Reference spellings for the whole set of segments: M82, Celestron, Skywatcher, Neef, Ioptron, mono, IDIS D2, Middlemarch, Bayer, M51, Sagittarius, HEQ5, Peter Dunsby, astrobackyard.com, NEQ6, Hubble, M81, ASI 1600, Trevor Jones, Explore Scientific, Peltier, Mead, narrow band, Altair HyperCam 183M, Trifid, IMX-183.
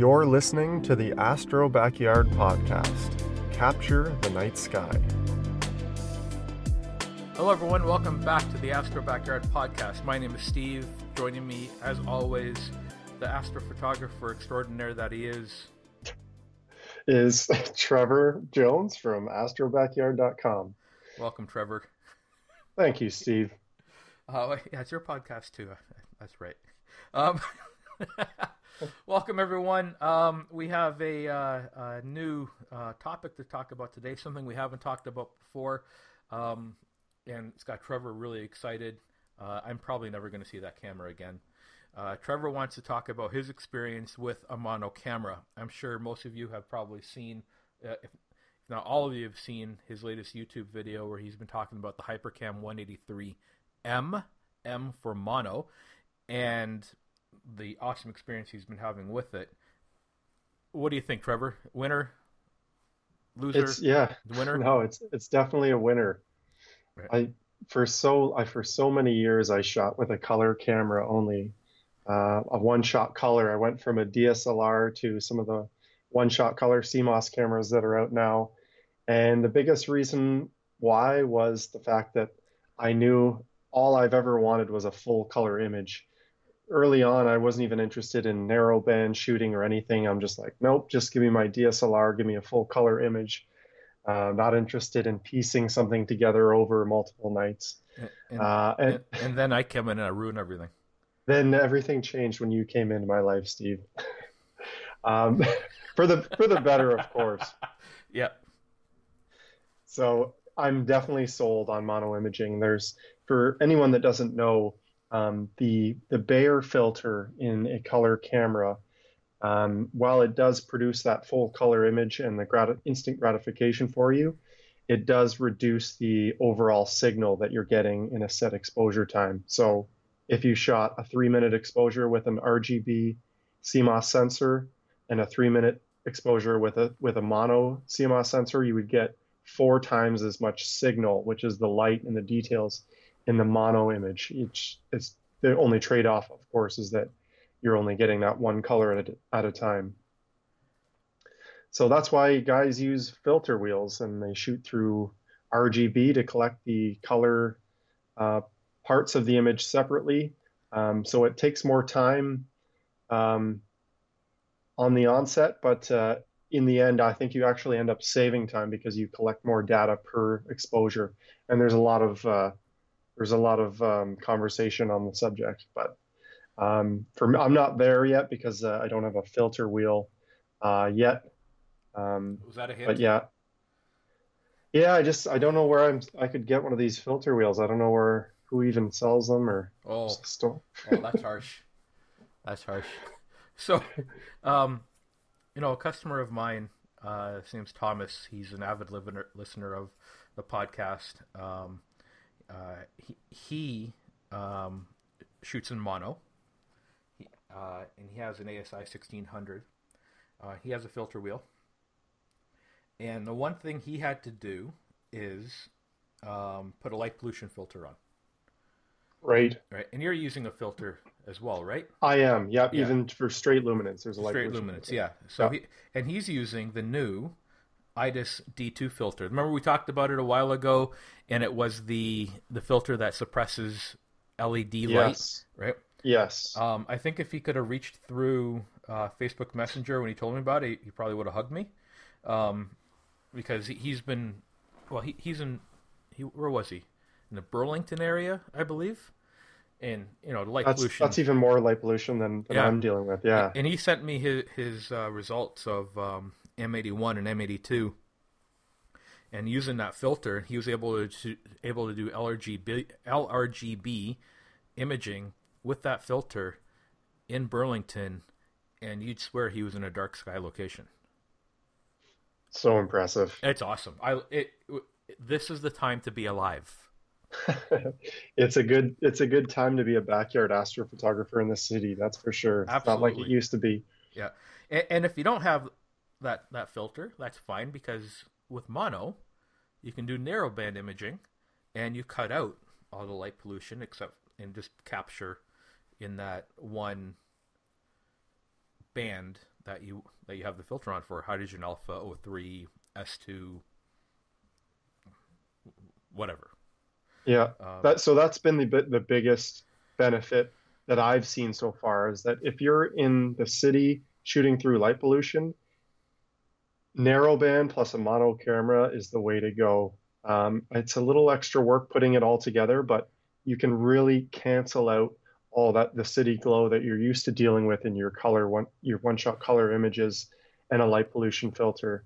You're listening to the Astro Backyard Podcast. Capture the night sky. Hello everyone, welcome back to the Astro Backyard Podcast. My name is Steve. Joining me, as always, the astrophotographer extraordinaire that he is Trevor Jones from astrobackyard.com. Welcome, Trevor. Thank you, Steve. Yeah, it's your podcast too. That's right. Welcome, everyone. We have a new topic to talk about today, something we haven't talked about before, and it's got Trevor really excited. I'm probably never going to see that camera again. Trevor wants to talk about his experience with a mono camera. I'm sure most of you have probably seen, if not all of you have seen, his latest YouTube video where he's been talking about the HyperCam 183M, M for mono, and the awesome experience he's been having with it. What do you think, Trevor? Winner? Loser? Winner? No, it's definitely a winner. Right. For so many years I shot with a color camera only, a one-shot color. I went from a DSLR to some of the one-shot color CMOS cameras that are out now, and the biggest reason why was the fact that I knew all I've ever wanted was a full color image. Early on, I wasn't even interested in narrow band shooting or anything. I'm just like, nope, just give me my DSLR, give me a full color image. Not interested in piecing something together over multiple nights. And then I came in and I ruined everything. Then everything changed when you came into my life, Steve. for the better, of course. Yeah. So I'm definitely sold on mono imaging. For anyone that doesn't know, the Bayer filter in a color camera, while it does produce that full color image and the instant gratification for you, it does reduce the overall signal that you're getting in a set exposure time. So if you shot a 3-minute exposure with an RGB CMOS sensor and a 3-minute exposure with a mono CMOS sensor, you would get 4 times as much signal, which is the light and the details in the mono image. It's the only trade-off, of course, is that you're only getting that one color at a time. So that's why guys use filter wheels, and they shoot through RGB to collect the color parts of the image separately. So it takes more time on the onset, but in the end, I think you actually end up saving time because you collect more data per exposure. And there's a lot of conversation on the subject, but for me, I'm not there yet because I don't have a filter wheel yet. Was that a hint? But yeah. I don't know where I could get one of these filter wheels. I don't know who even sells them or. Oh, that's harsh. That's harsh. So, a customer of mine, his name's Thomas. He's an avid listener of the podcast. He shoots in mono, and he has an ASI 1600. He has a filter wheel, and the one thing he had to do is put a light pollution filter on. Right. And you're using a filter as well, right? I am. Yep. Yeah. Even for straight luminance, there's a light pollution. Straight luminance, yeah. So yeah. He's using the new IDIS D2 filter. Remember we talked about it a while ago, and it was the filter that suppresses LED lights, right? Yes. I think if he could have reached through Facebook Messenger when he told me about it, he probably would have hugged me, because where was he? In the Burlington area, I believe. And, light pollution. That's even more light pollution than I'm dealing with, yeah. And he sent me his results of M81 and M82, and using that filter, he was able to do LRGB imaging with that filter in Burlington, and you'd swear he was in a dark sky location. So impressive! It's awesome. This is the time to be alive. It's a good time to be a backyard astrophotographer in the city. That's for sure. It's absolutely not like it used to be. Yeah, and if you don't have that filter, that's fine, because with mono you can do narrow band imaging and you cut out all the light pollution and just capture in that one band that you have the filter on for hydrogen alpha, O3, S2, whatever. Yeah. So that's been the biggest benefit that I've seen so far, is that if you're in the city shooting through light pollution, narrow band plus a mono camera is the way to go. It's a little extra work putting it all together, but you can really cancel out all that the city glow that you're used to dealing with in your color one-shot color images and a light pollution filter.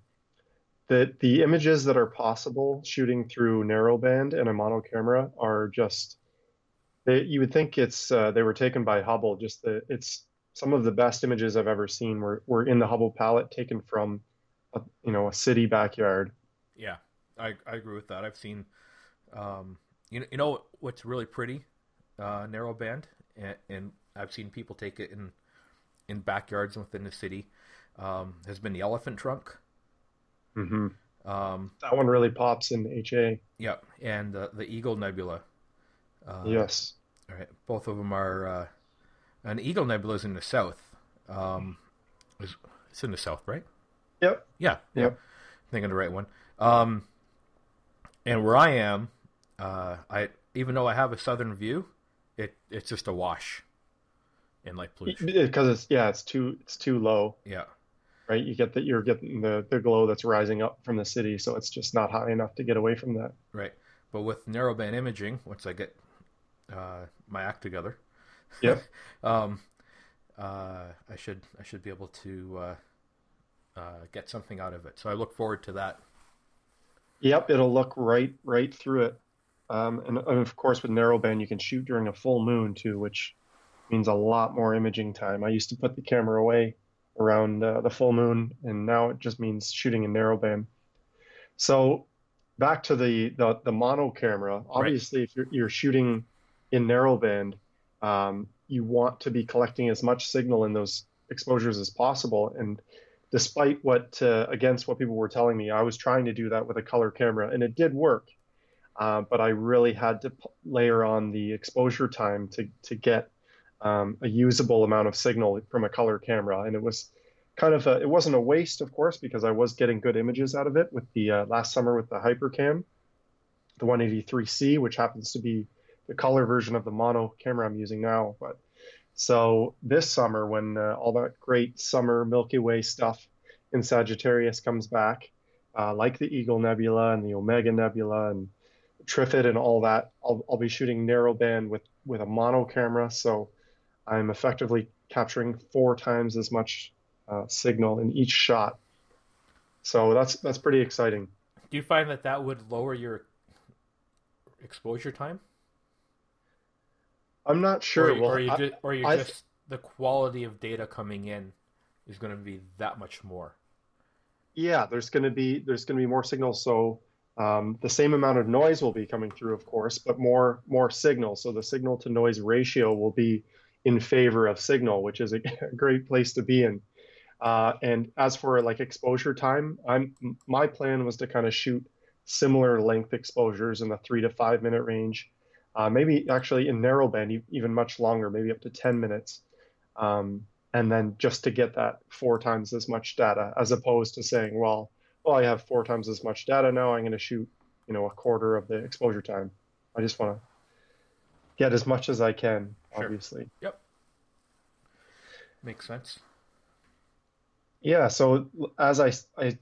The images that are possible shooting through narrow band and a mono camera are just, you would think they were taken by Hubble. It's some of the best images I've ever seen were in the Hubble palette, taken from a city backyard. Yeah, I agree with that. I've seen, you know what's really pretty, narrow band, and I've seen people take it in backyards within the city. Has been the elephant trunk. Mm-hmm. That one really pops in HA. Yeah, and the Eagle Nebula. Yes. All right. Both of them are. An Eagle Nebula is in the south. It's in the south, right? Yep. Yeah. I'm thinking the right one. And where I am, even though I have a southern view, it's just a wash in light pollution. Because it's too low. Yeah. Right. You're getting the glow that's rising up from the city, so it's just not high enough to get away from that. Right. But with narrowband imaging, once I get my act together, yeah, I should be able to get something out of it. So I look forward to that. Yep, it'll look right through it, and of course with narrowband you can shoot during a full moon too, which means a lot more imaging time. I used to put the camera away around the full moon, and now it just means shooting in narrowband. So back to the mono camera. Obviously, right. If you're shooting in narrowband, you want to be collecting as much signal in those exposures as possible. And despite against what people were telling me, I was trying to do that with a color camera, and it did work. But I really had to layer on the exposure time to get a usable amount of signal from a color camera. And it was it wasn't a waste, of course, because I was getting good images out of it with the last summer with the HyperCam, the 183C, which happens to be the color version of the mono camera I'm using now. But so this summer, when all that great summer Milky Way stuff in Sagittarius comes back, like the Eagle Nebula and the Omega Nebula and Trifid and all that, I'll be shooting narrowband with a mono camera. So I'm effectively capturing 4 times as much signal in each shot. So that's pretty exciting. Do you find that would lower your exposure time? I'm not sure. Or the quality of data coming in is going to be that much more. Yeah, there's going to be more signal. So the same amount of noise will be coming through, of course, but more signal. So the signal to noise ratio will be in favor of signal, which is a great place to be in. And as for exposure time, my plan was to kind of shoot similar length exposures in the 3 to 5 minute range, maybe actually in narrowband even much longer, maybe up to 10 minutes. And then just to get that 4 times as much data, as opposed to saying, well, I have 4 times as much data now, I'm going to shoot, a quarter of the exposure time. I just want to get as much as I can, obviously. Sure. Yep. Makes sense. Yeah, so as I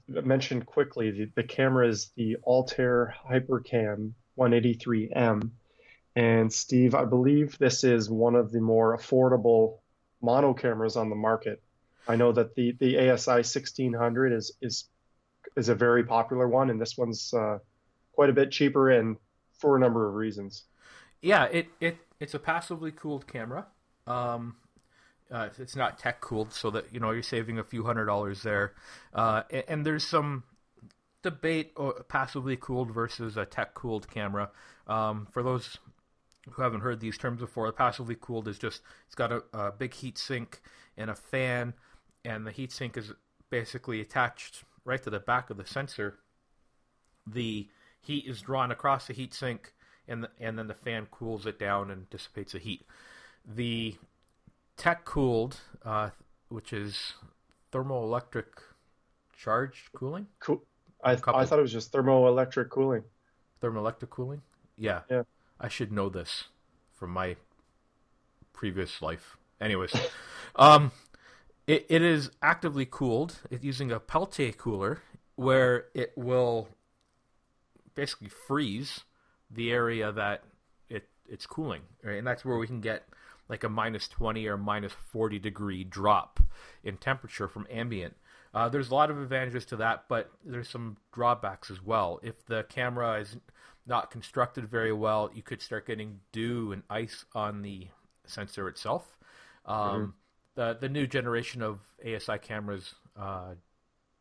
mentioned quickly, the camera is the Altair HyperCam 183M. And Steve, I believe this is one of the more affordable mono cameras on the market. I know that the ASI 1600 is a very popular one, and this one's quite a bit cheaper, and for a number of reasons. Yeah, it's a passively cooled camera. It's not tech cooled, so that you're saving a few $100s there. And there's some debate passively cooled versus a tech cooled camera. For those who haven't heard these terms before, passively cooled is just it's got a big heat sink and a fan, and the heat sink is basically attached right to the back of the sensor. The heat is drawn across the heat sink, and then the fan cools it down and dissipates the heat. The tech cooled which is thermoelectric charge cooling. Cool. I thought it was just thermoelectric cooling. Thermoelectric cooling? Yeah. Yeah. I should know this from my previous life. Anyways, it is actively cooled. It's using a Peltier cooler where it will basically freeze the area that it's cooling, right? And that's where we can get like a minus 20 or minus 40 degree drop in temperature from ambient. There's a lot of advantages to that, but there's some drawbacks as well. If the camera is not constructed very well, you could start getting dew and ice on the sensor itself. The new generation of ASI cameras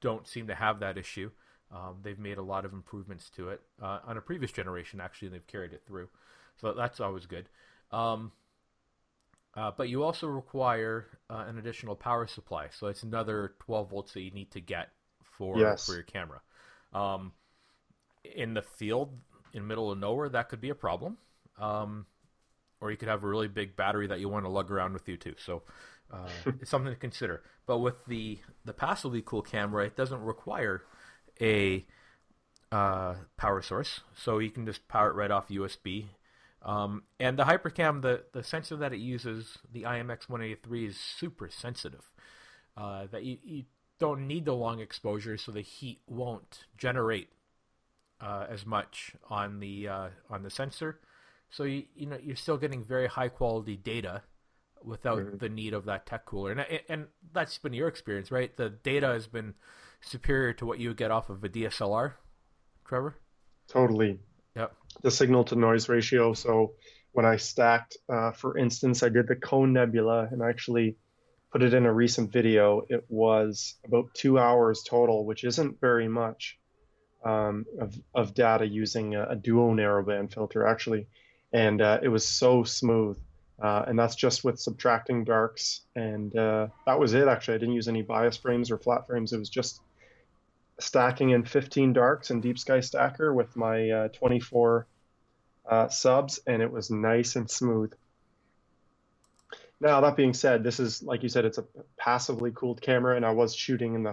don't seem to have that issue. They've made a lot of improvements to it. On a previous generation, actually, they've carried it through. So that's always good. But you also require an additional power supply. So it's another 12 volts that you need to get for your camera. In the field, in the middle of nowhere, that could be a problem. Or you could have a really big battery that you want to lug around with you too. So it's something to consider. But with the passively cool camera, it doesn't require a power source. So you can just power it right off USB. And the HyperCam, the sensor that it uses, the IMX-183, is super sensitive. That you don't need the long exposure, so the heat won't generate as much on the sensor. So you're still getting very high quality data without the need of that tech cooler. And that's been your experience, right? The data has been superior to what you would get off of a DSLR, Trevor? Totally. Yep. The signal to noise ratio. So when I stacked, for instance, I did the Cone Nebula and actually put it in a recent video. It was about 2 hours total, which isn't very much of data using a duo narrowband filter, actually. And it was so smooth. And that's just with subtracting darks. And that was it, actually. I didn't use any bias frames or flat frames. It was just stacking in 15 darks in Deep Sky Stacker with my 24 subs, and it was nice and smooth. Now, that being said, this is, like you said, it's a passively cooled camera, and I was shooting in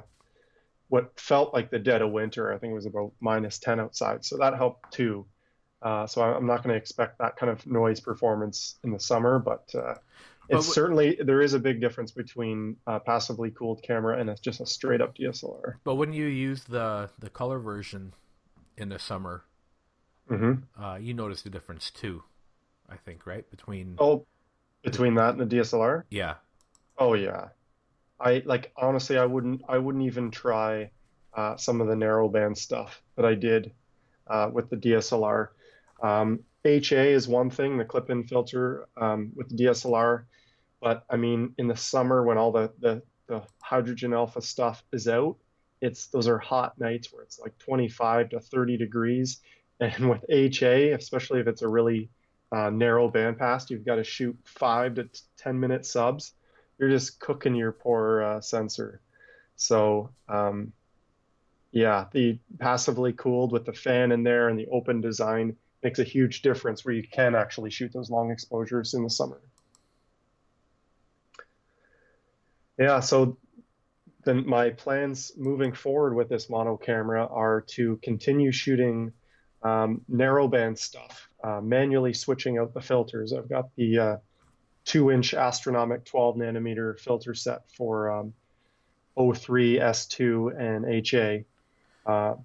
what felt like the dead of winter. I think it was about minus 10 outside, so that helped too. So I'm not going to expect that kind of noise performance in the summer, but certainly there is a big difference between a passively cooled camera and just a straight up DSLR. But when you use the color version in the summer, you notice the difference too, I think, right? Between that and the DSLR? Yeah. Oh yeah. I wouldn't even try some of the narrowband stuff that I did with the DSLR. HA is one thing, the clip-in filter with the DSLR. But, I mean, in the summer when all the hydrogen alpha stuff is out, those are hot nights where it's like 25 to 30 degrees. And with HA, especially if it's a really narrow bandpass, you've got to shoot 5 to 10-minute subs. You're just cooking your poor sensor. So, yeah, the passively cooled with the fan in there and the open design makes a huge difference where you can actually shoot those long exposures in the summer. Yeah, so then my plans moving forward with this mono camera are to continue shooting narrowband stuff, manually switching out the filters. I've got the 2-inch Astronomic 12-nanometer filter set for O3, S2, and HA.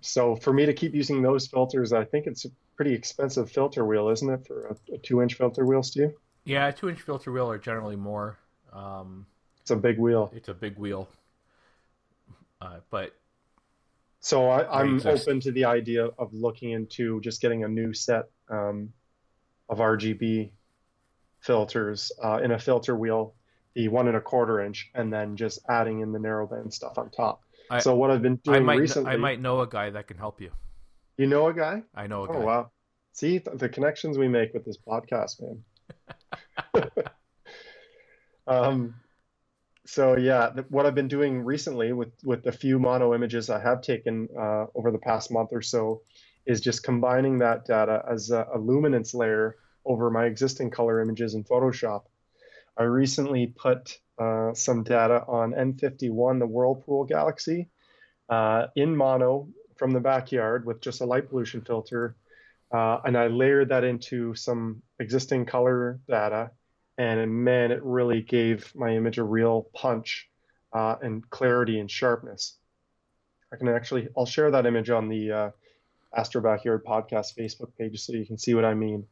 So for me to keep using those filters, I think it's a pretty expensive filter wheel, isn't it, for a 2-inch filter wheel, Steve? Yeah, a 2-inch filter wheel are generally more. It's a big wheel. It's a big wheel. So I'm open to the idea of looking into just getting a new set of RGB filters in a filter wheel, the 1.25-inch, and then just adding in the narrowband stuff on top. So what I've been doing recently... I might know a guy that can help you. You know a guy? I know a guy. Oh, wow. See, the connections we make with this podcast, man. So, yeah, what I've been doing recently with the few mono images I have taken over the past month or so is just combining that data as a luminance layer over my existing color images in Photoshop. I recently put some data on M51, the Whirlpool Galaxy, in mono from the backyard with just a light pollution filter. And I layered that into some existing color data. And man, it really gave my image a real punch and clarity and sharpness. I'll share that image on the Astro Backyard Podcast Facebook page so you can see what I mean.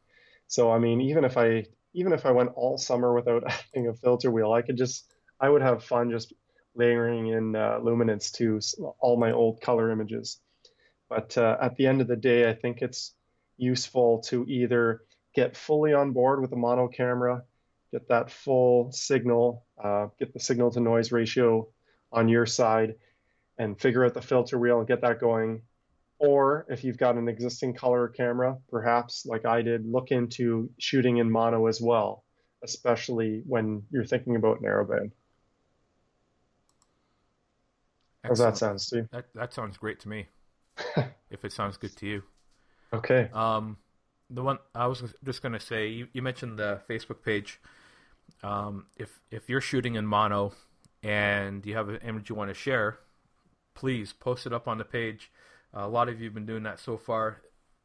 So, I mean, even if I went all summer without adding a filter wheel, I would have fun just layering in luminance to all my old color images. But at the end of the day, I think it's useful to either get fully on board with a mono camera, get that full signal, get the signal to noise ratio on your side, and figure out the filter wheel and get that going. Or if you've got an existing color camera, perhaps like I did, look into shooting in mono as well, especially when you're thinking about narrowband. How does that sound, Steve? That sounds great to me. If it sounds good to you. Okay. The one I was just going to say, you mentioned the Facebook page. If you're shooting in mono and you have an image you want to share, please post it up on the page. A lot of you have been doing that so far.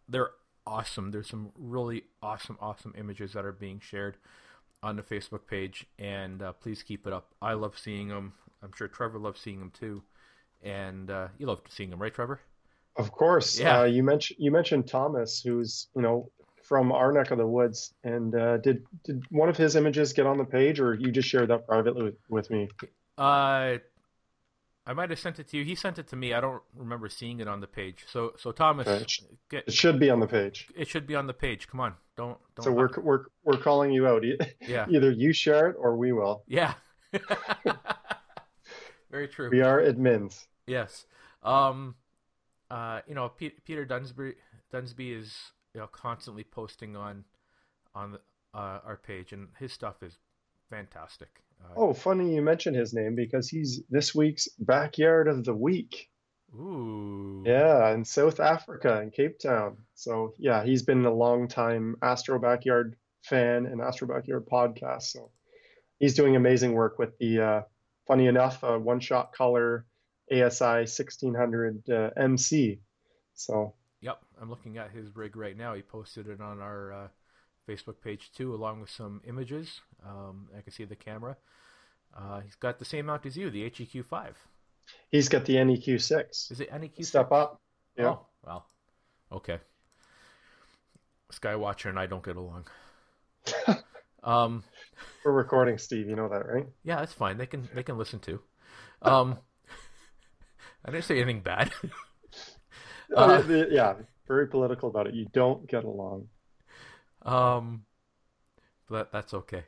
They're awesome. There's some really awesome images that are being shared on the Facebook page, and please keep it up. I love seeing them. I'm sure Trevor loves seeing them too, and you love seeing them, right, Trevor? Of course. Yeah. You mentioned Thomas, who's from our neck of the woods, and did one of his images get on the page, or you just shared that privately with me? I might have sent it to you. He sent it to me. I don't remember seeing it on the page. So Thomas, okay. It should be on the page. It should be on the page. Come on, don't. So we're calling you out. Yeah. Either you share it or we will. Yeah. Very true. We are admins. Yes. Peter Dunsby is constantly posting on our page, and his stuff is fantastic. Funny you mentioned his name, because he's this week's Backyard of the Week. Ooh. Yeah, in South Africa, in Cape Town. So, yeah, he's been a long-time Astro Backyard fan and Astro Backyard podcast. So he's doing amazing work with the, funny enough, one-shot color ASI 1600 MC. So. Yep, I'm looking at his rig right now. He posted it on our Facebook page too, along with some images. I can see the camera. He's got the same mount as you, the HEQ5. He's got the NEQ6. Is it NEQ6? Step up. Yeah. Oh, wow. Okay. Skywatcher and I don't get along. We're recording, Steve. You know that, right? Yeah, that's fine. They can listen too. I didn't say anything bad. Yeah, very political about it. You don't get along. But that's okay.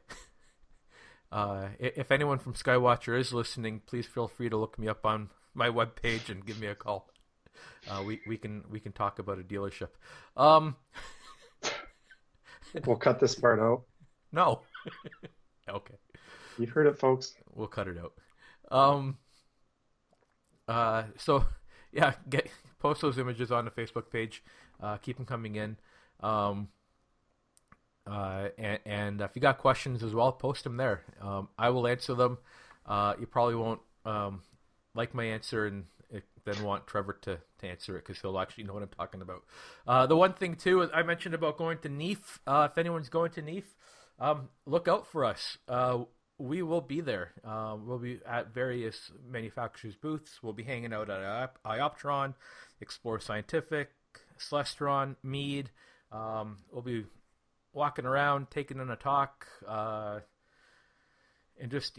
If anyone from Skywatcher is listening, please feel free to look me up on my webpage and give me a call. We can talk about a dealership. We'll cut this part out. No. Okay. You heard it, folks. We'll cut it out. So yeah, post those images on the Facebook page. Keep them coming in. And if you got questions as well, post them there. I will answer them. You probably won't like my answer and then want Trevor to answer it, because he'll actually know what I'm talking about. The one thing, too, I mentioned about going to Neef. If anyone's going to Neef, look out for us. We will be there. We'll be at various manufacturers' booths. We'll be hanging out at Ioptron, Explore Scientific, Celestron, Mead. We'll be walking around, taking in a talk, and just,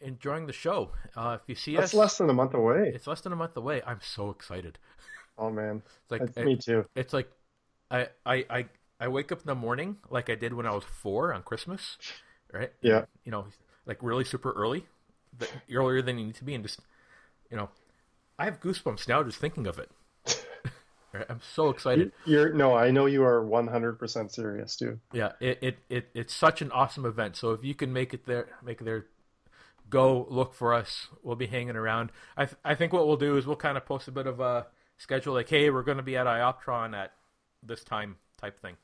enjoying the show. If you see us, it's less than a month away. I'm so excited. Oh man. Me too. It's like, I wake up in the morning like I did when I was 4 on Christmas, right? Yeah. Like really super early, earlier than you need to be. And just, I have goosebumps now just thinking of it. I'm so excited. I know you are 100% serious, dude. Yeah, it's such an awesome event. So if you can make it there, go look for us. We'll be hanging around. I think what we'll do is we'll kind of post a bit of a schedule, like, hey, we're going to be at Ioptron at this time type thing.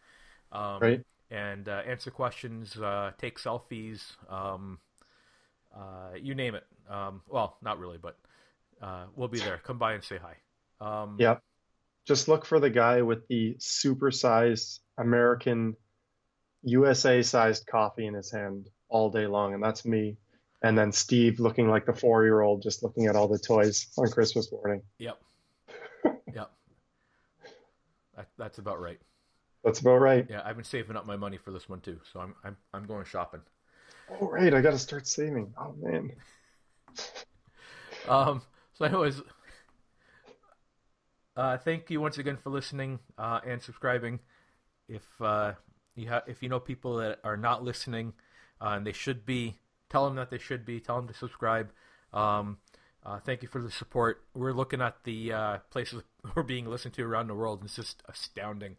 Right. and answer questions, take selfies, you name it. Well, not really, but we'll be there. Come by and say hi. Yeah. Just look for the guy with the supersized American USA-sized coffee in his hand all day long, and that's me. And then Steve looking like the 4-year-old, just looking at all the toys on Christmas morning. Yep. Yep. That's about right. That's about right. Yeah, I've been saving up my money for this one too, so I'm going shopping. Oh right, I got to start saving. Oh man. So anyways, thank you once again for listening and subscribing. If you know people that are not listening and they should be, tell them that they should be. Tell them to subscribe. Thank you for the support. We're looking at the places we're being listened to around the world, and it's just astounding.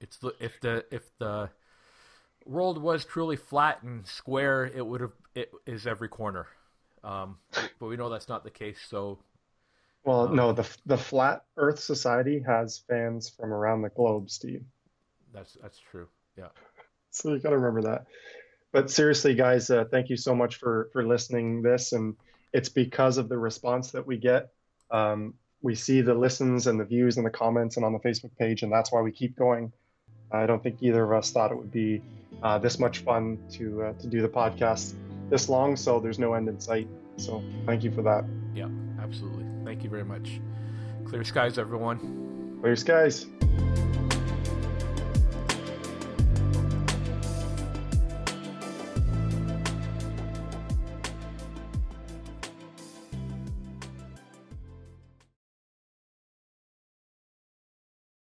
It's if the world was truly flat and square, it is every corner. But we know that's not the case. So, well, no, the Flat Earth Society has fans from around the globe, Steve. That's true. Yeah. So you got to remember that. But seriously, guys, thank you so much for listening this. And it's because of the response that we get. We see the listens and the views and the comments and on the Facebook page, and that's why we keep going. I don't think either of us thought it would be this much fun to do the podcast this long, so there's no end in sight. So thank you for that. Yeah, absolutely. Thank you very much. Clear skies, everyone. Clear skies.